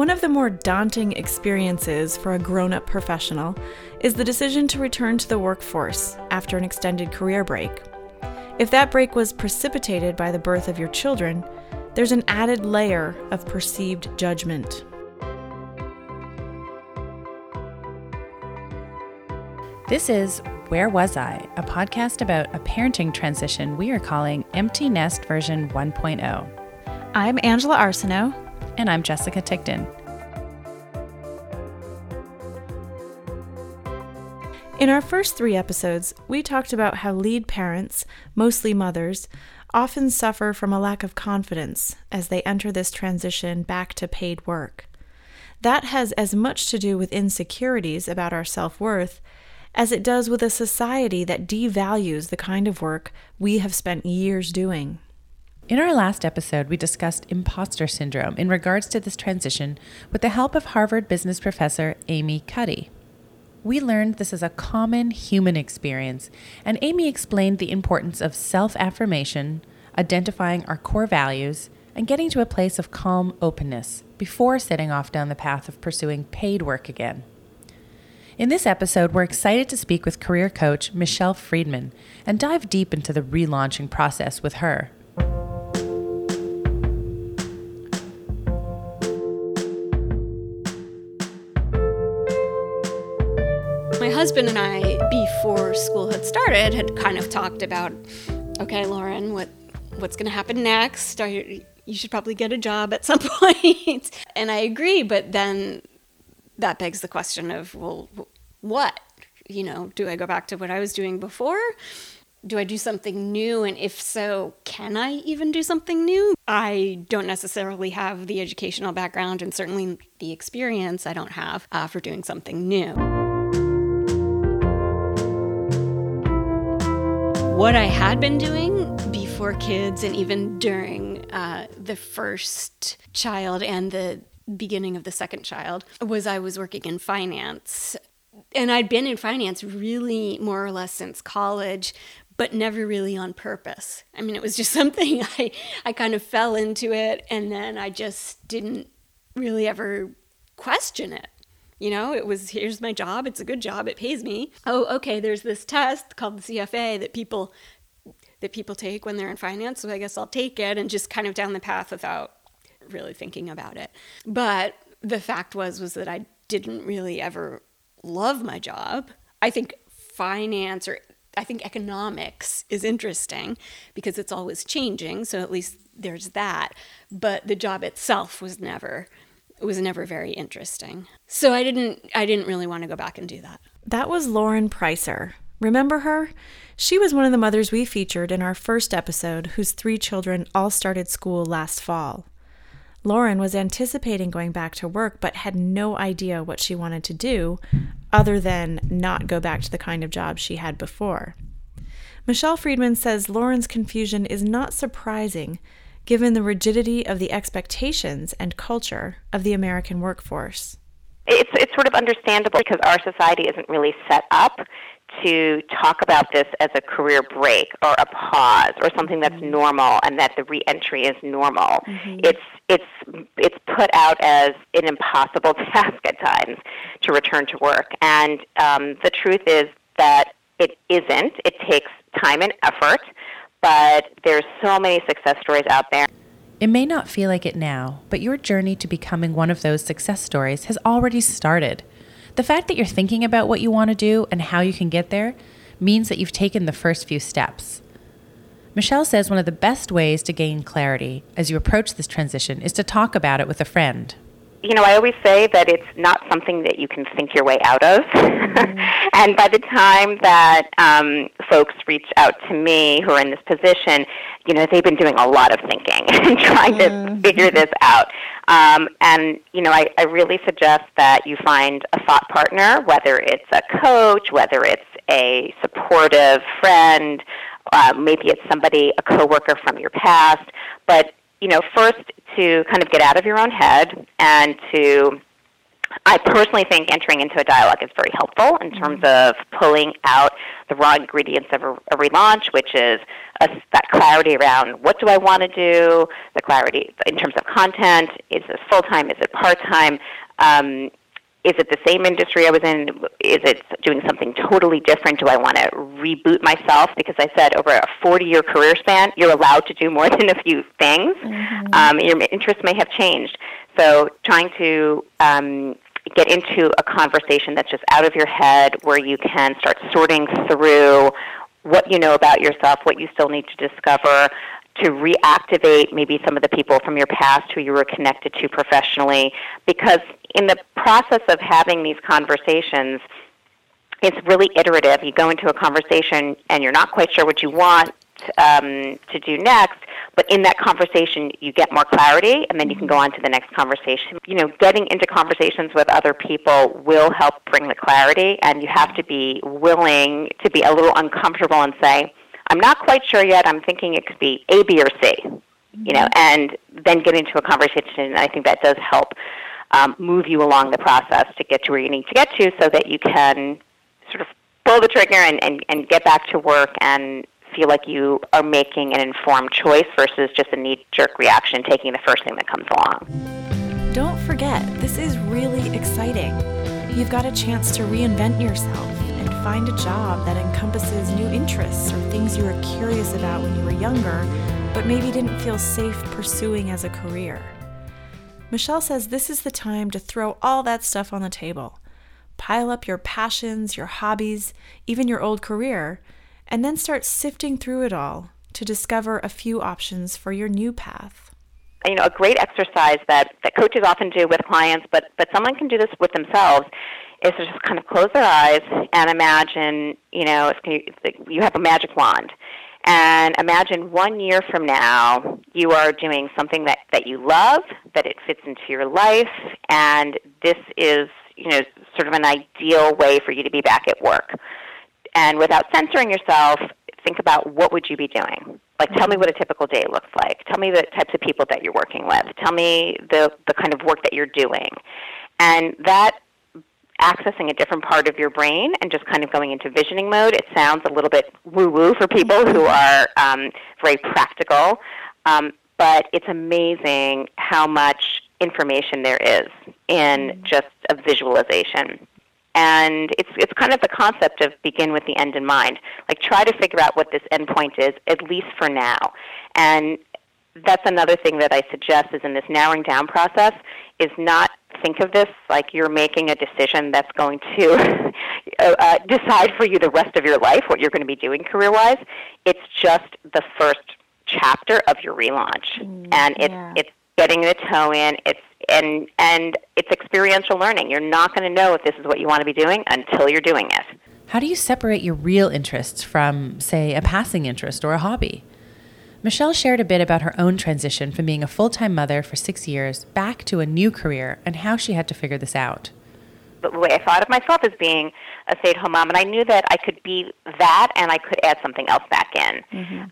One of the more daunting experiences for a grown-up professional is the decision to return to the workforce after an extended career break. If that break was precipitated by the birth of your children, there's an added layer of perceived judgment. This is Where Was I?, a podcast about a parenting transition we are calling Empty Nest version 1.0. I'm Angela Arsenault. And I'm Jessica Tickton. In our first three episodes, we talked about how lead parents, mostly mothers, often suffer from a lack of confidence as they enter this transition back to paid work. That has as much to do with insecurities about our self-worth as it does with a society that devalues the kind of work we have spent years doing. In our last episode, we discussed imposter syndrome in regards to this transition with the help of Harvard business professor Amy Cuddy. We learned this is a common human experience, and Amy explained the importance of self-affirmation, identifying our core values, and getting to a place of calm openness before setting off down the path of pursuing paid work again. In this episode, we're excited to speak with career coach Michelle Friedman and dive deep into the relaunching process with her. My husband and I, before school had started, had kind of talked about, okay, Lauren, what's going to happen next? You should probably get a job at some point. And I agree, but then that begs the question of, well, what? You know, do I go back to what I was doing before? Do I do something new? And if so, can I even do something new? I don't necessarily have the educational background and certainly the experience I don't have for doing something new. What I had been doing before kids and even during the first child and the beginning of the second child was I was working in finance. And I'd been in finance really more or less since college, but never really on purpose. I mean, it was just something I kind of fell into it, and then I just didn't really ever question it. You know, it was, here's my job, it's a good job, it pays me. Oh, okay, there's this test called the CFA that people take when they're in finance, so I guess I'll take it, and just kind of down the path without really thinking about it. But the fact was that I didn't really ever love my job. I think finance, or I think economics, is interesting because it's always changing, so at least there's that. But the job itself was never very interesting. So I didn't really want to go back and do that. That was Lauren Pricer. Remember her? She was one of the mothers we featured in our first episode whose three children all started school last fall. Lauren was anticipating going back to work but had no idea what she wanted to do other than not go back to the kind of job she had before. Michelle Friedman says Lauren's confusion is not surprising given the rigidity of the expectations and culture of the American workforce. It's sort of understandable because our society isn't really set up to talk about this as a career break or a pause or something that's normal and that the reentry is normal. Mm-hmm. It's put out as an impossible task at times to return to work. And the truth is that it isn't. It takes time and effort, but there's so many success stories out there. It may not feel like it now, but your journey to becoming one of those success stories has already started. The fact that you're thinking about what you want to do and how you can get there means that you've taken the first few steps. Michelle says one of the best ways to gain clarity as you approach this transition is to talk about it with a friend. You know, I always say that it's not something that you can think your way out of. Mm-hmm. And by the time that folks reach out to me who are in this position, you know, they've been doing a lot of thinking and trying to figure this out. And, you know, I really suggest that you find a thought partner, whether it's a coach, whether it's a supportive friend, maybe it's somebody, a coworker from your past. But, you know, first to kind of get out of your own head and to I personally think entering into a dialogue is very helpful in terms of pulling out the raw ingredients of a relaunch, which is that clarity around what do I want to do, the clarity in terms of content. Is this full-time? Is it part-time? Is it the same industry I was in? Is it doing something totally different? Do I want to reboot myself? Because I said over a 40-year career span, you're allowed to do more than a few things. Mm-hmm. Your interests may have changed. So trying to get into a conversation that's just out of your head where you can start sorting through what you know about yourself, what you still need to discover, to reactivate maybe some of the people from your past who you were connected to professionally. Because in the process of having these conversations, it's really iterative. You go into a conversation and you're not quite sure what you want to do next, but in that conversation you get more clarity, and then you can go on to the next conversation. You know, getting into conversations with other people will help bring the clarity, and you have to be willing to be a little uncomfortable and say, I'm not quite sure yet, I'm thinking it could be A, B, or C, you know, and then get into a conversation. And I think that does help move you along the process to get to where you need to get to, so that you can sort of pull the trigger and get back to work and feel like you are making an informed choice versus just a knee-jerk reaction, taking the first thing that comes along. Don't forget, this is really exciting. You've got a chance to reinvent yourself and find a job that encompasses new interests or things you were curious about when you were younger, but maybe didn't feel safe pursuing as a career. Michelle says this is the time to throw all that stuff on the table. Pile up your passions, your hobbies, even your old career, and then start sifting through it all to discover a few options for your new path. You know, a great exercise that coaches often do with clients, but someone can do this with themselves, is to just kind of close their eyes and imagine, you know, you have a magic wand. And imagine 1 year from now, you are doing something that you love, that it fits into your life, and this is, you know, sort of an ideal way for you to be back at work. And without censoring yourself, think about what would you be doing. Like, tell me what a typical day looks like. Tell me the types of people that you're working with. Tell me the kind of work that you're doing. And that accessing a different part of your brain and just kind of going into visioning mode, it sounds a little bit woo-woo for people who are very practical, but it's amazing how much information there is in just a visualization. And it's kind of the concept of begin with the end in mind. Like, try to figure out what this end point is, at least for now. And that's another thing that I suggest is in this narrowing down process, is not think of this like you're making a decision that's going to decide for you the rest of your life what you're going to be doing career-wise. It's just the first chapter of your relaunch. And it's getting the toe in, and it's experiential learning. You're not going to know if this is what you want to be doing until you're doing it. How do you separate your real interests from, say, a passing interest or a hobby? Michelle shared a bit about her own transition from being a full-time mother for 6 years back to a new career and how she had to figure this out. But the way I thought of myself as being a stay-at-home mom, and I knew that I could be that and I could add something else back in.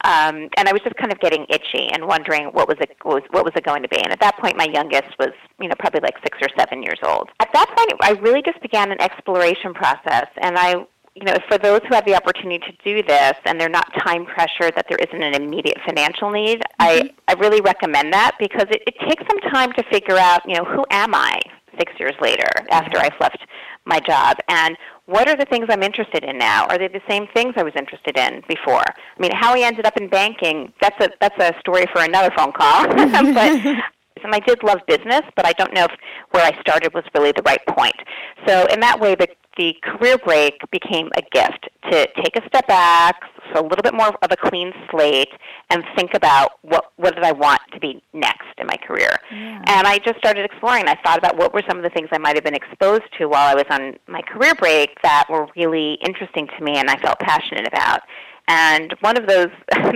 And I was just kind of getting itchy and wondering what was it going to be. And at that point, my youngest was, you know, probably like 6 or 7 years old. At that point, I really just began an exploration process. And I, you know, for those who have the opportunity to do this and they're not time pressured, that there isn't an immediate financial need, I really recommend that, because it takes some time to figure out, you know, who am I 6 years later after I've left my job, and what are the things I'm interested in now? Are they the same things I was interested in before? I mean, how I ended up in banking, that's a story for another phone call. And I did love business, but I don't know if where I started was really the right point. So in that way, the career break became a gift to take a step back, so a little bit more of a clean slate, and think about what did I want to be next in my career. And I just started exploring. I thought about what were some of the things I might have been exposed to while I was on my career break that were really interesting to me and I felt passionate about. And one of those, I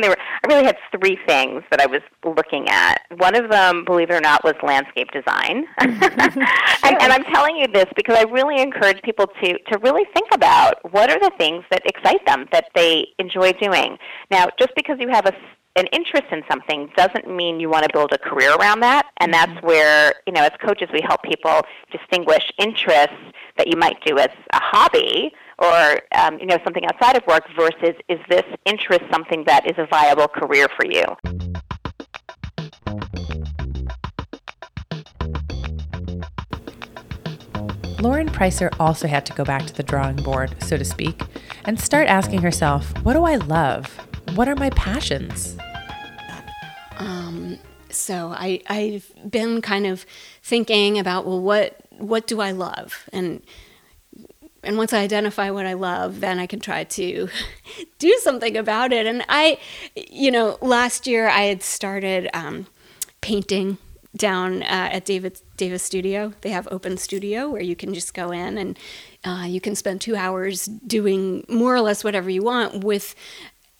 really had three things that I was looking at. One of them, believe it or not, was landscape design. And I'm telling you this because I really encourage people to really think about what are the things that excite them, that they enjoy doing. Now, just because you have a an interest in something doesn't mean you want to build a career around that. And that's where, you know, as coaches, we help people distinguish interests that you might do as a hobby or, you know, something outside of work versus is this interest something that is a viable career for you? Lauren Pricer also had to go back to the drawing board, so to speak, and start asking herself, what do I love? What are my passions? So I've been kind of thinking about, well, what do I love? And once I identify what I love, then I can try to do something about it. And I, you know, last year I had started painting down at David Davis Studio. They have open studio where you can just go in and you can spend 2 hours doing more or less whatever you want with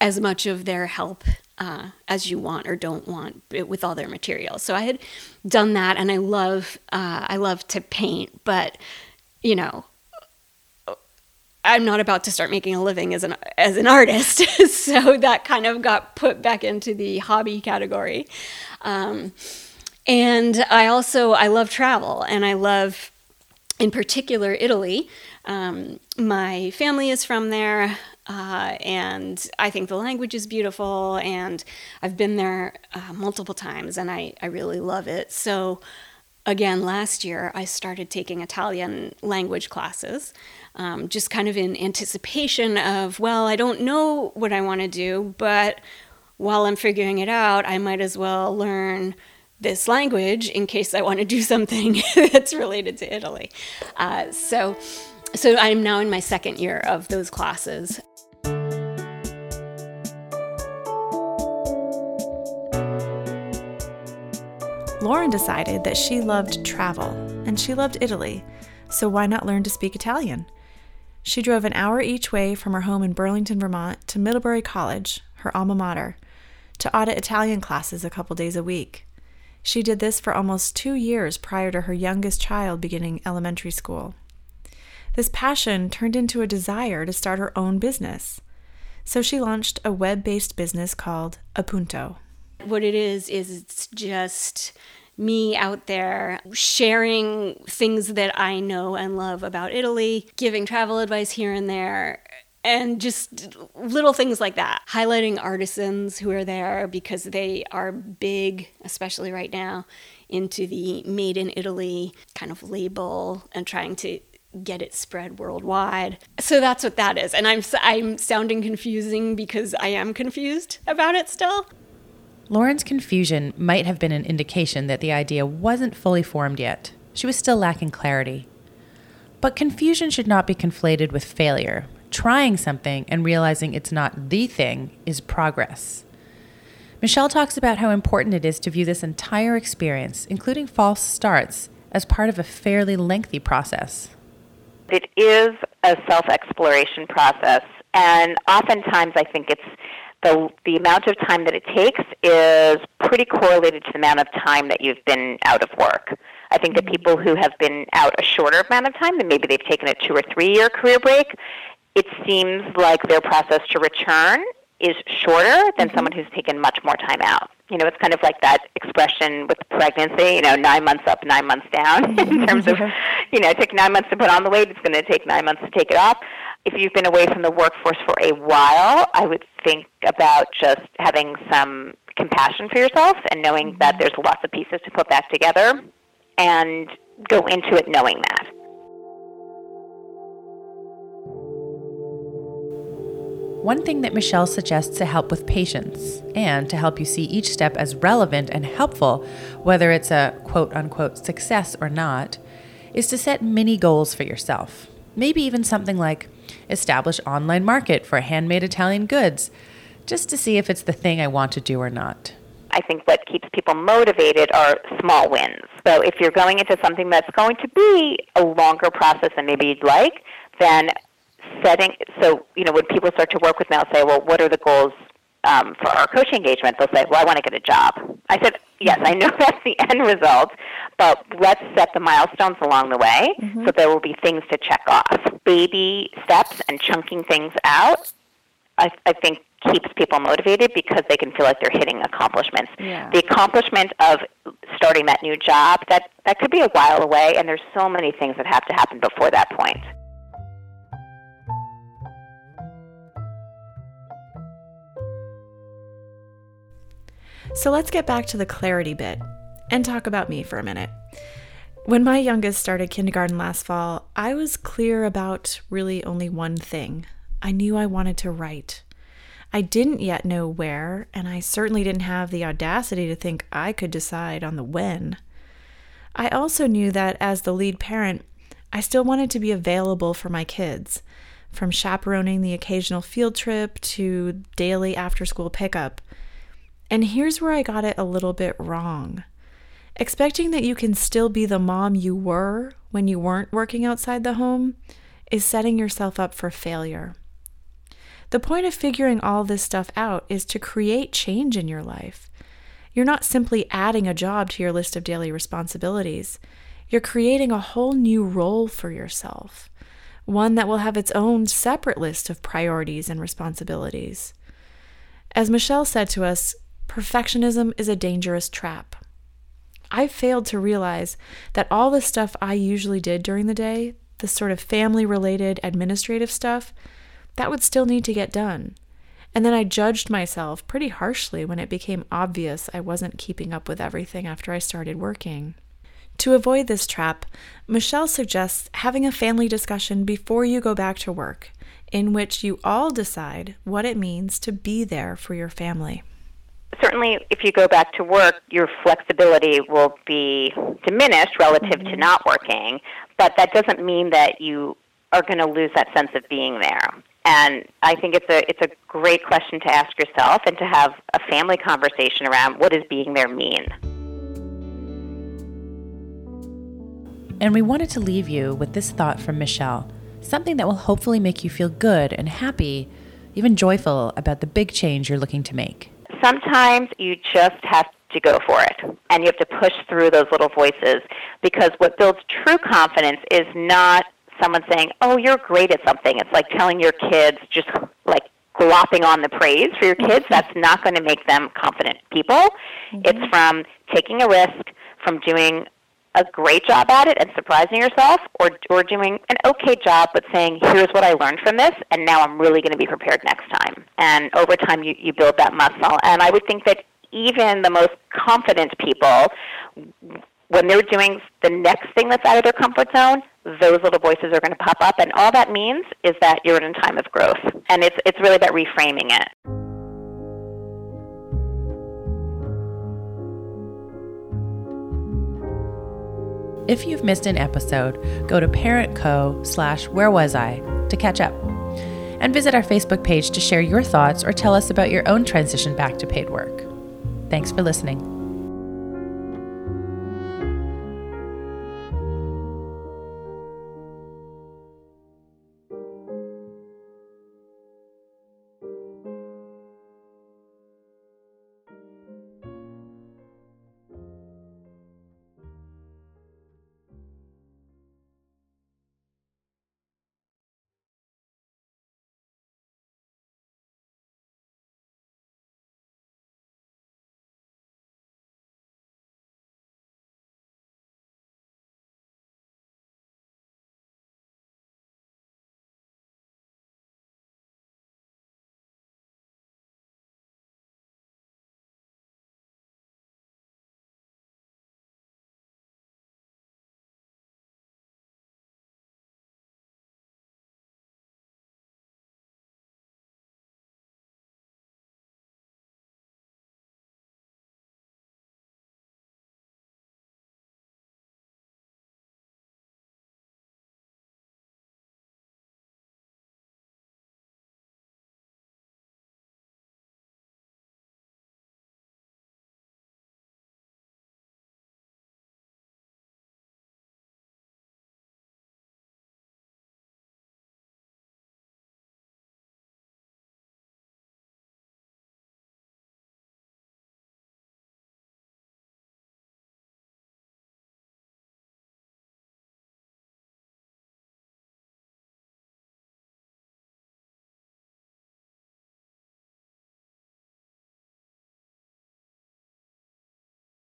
as much of their help as you want or don't want with all their materials. So I had done that, and I love to paint, but you know, I'm not about to start making a living as an artist, so that kind of got put back into the hobby category. And I love travel, and I love, in particular, Italy. My family is from there. And I think the language is beautiful, and I've been there multiple times, and I really love it. So again, last year I started taking Italian language classes, just kind of in anticipation of, well, I don't know what I want to do, but while I'm figuring it out, I might as well learn this language in case I want to do something that's related to Italy. So I'm now in my second year of those classes. Lauren decided that she loved travel, and she loved Italy, so why not learn to speak Italian? She drove an hour each way from her home in Burlington, Vermont, to Middlebury College, her alma mater, to audit Italian classes a couple days a week. She did this for almost 2 years prior to her youngest child beginning elementary school. This passion turned into a desire to start her own business. So she launched a web-based business called Appunto. What it is it's just me out there sharing things that I know and love about Italy, giving travel advice here and there, and just little things like that. Highlighting artisans who are there because they are big, especially right now, into the Made in Italy kind of label and trying to get it spread worldwide. So that's what that is. And I'm sounding confusing because I am confused about it still. Lauren's confusion might have been an indication that the idea wasn't fully formed yet. She was still lacking clarity. But confusion should not be conflated with failure. Trying something and realizing it's not the thing is progress. Michelle talks about how important it is to view this entire experience, including false starts, as part of a fairly lengthy process. It is a self-exploration process, and oftentimes I think it's the amount of time that it takes is pretty correlated to the amount of time that you've been out of work. I think that people who have been out a shorter amount of time, then maybe they've taken a 2 or 3 year career break, it seems like their process to return is shorter than someone who's taken much more time out. You know, it's kind of like that expression with pregnancy, you know, 9 months up, 9 months down in terms of, you know, it took 9 months to put on the weight. It's going to take 9 months to take it off. If you've been away from the workforce for a while, I would think about just having some compassion for yourself and knowing that there's lots of pieces to put back together and go into it knowing that. One thing that Michelle suggests to help with patience and to help you see each step as relevant and helpful, whether it's a quote-unquote success or not, is to set mini goals for yourself. Maybe even something like establish online market for handmade Italian goods, just to see if it's the thing I want to do or not. I think what keeps people motivated are small wins. So if you're going into something that's going to be a longer process than maybe you'd like, then so, you know, when people start to work with me, I'll say, well, what are the goals for our coaching engagement? They'll say, well, I want to get a job. I said, yes, I know that's the end result, but let's set the milestones along the way so there will be things to check off. Baby steps and chunking things out, I think keeps people motivated because they can feel like they're hitting accomplishments. Yeah. The accomplishment of starting that new job, that could be a while away, and there's so many things that have to happen before that point. So let's get back to the clarity bit and talk about me for a minute. When my youngest started kindergarten last fall, I was clear about really only one thing. I knew I wanted to write. I didn't yet know where, and I certainly didn't have the audacity to think I could decide on the when. I also knew that as the lead parent, I still wanted to be available for my kids, from chaperoning the occasional field trip to daily after-school pickup. And here's where I got it a little bit wrong. Expecting that you can still be the mom you were when you weren't working outside the home is setting yourself up for failure. The point of figuring all this stuff out is to create change in your life. You're not simply adding a job to your list of daily responsibilities. You're creating a whole new role for yourself, one that will have its own separate list of priorities and responsibilities. As Michelle said to us, perfectionism is a dangerous trap. I failed to realize that all the stuff I usually did during the day, the sort of family-related administrative stuff, that would still need to get done. And then I judged myself pretty harshly when it became obvious I wasn't keeping up with everything after I started working. To avoid this trap, Michelle suggests having a family discussion before you go back to work, in which you all decide what it means to be there for your family. Certainly, if you go back to work, your flexibility will be diminished relative to not working, but that doesn't mean that you are going to lose that sense of being there. And I think it's a great question to ask yourself and to have a family conversation around what does being there mean. And we wanted to leave you with this thought from Michelle, something that will hopefully make you feel good and happy, even joyful about the big change you're looking to make. Sometimes you just have to go for it, and you have to push through those little voices, because what builds true confidence is not someone saying, oh, you're great at something. It's like telling your kids, just like glopping on the praise for your kids. That's not going to make them confident people. Mm-hmm. It's from taking a risk, from doing a great job at it and surprising yourself, or doing an okay job but saying, here's what I learned from this, and now I'm really going to be prepared next time. And over time, you build that muscle. And I would think that even the most confident people, when they're doing the next thing that's out of their comfort zone, those little voices are going to pop up. And all that means is that you're in a time of growth. And it's really about reframing it. If you've missed an episode, go to parentco.com/wherewasI to catch up. And visit our Facebook page to share your thoughts or tell us about your own transition back to paid work. Thanks for listening.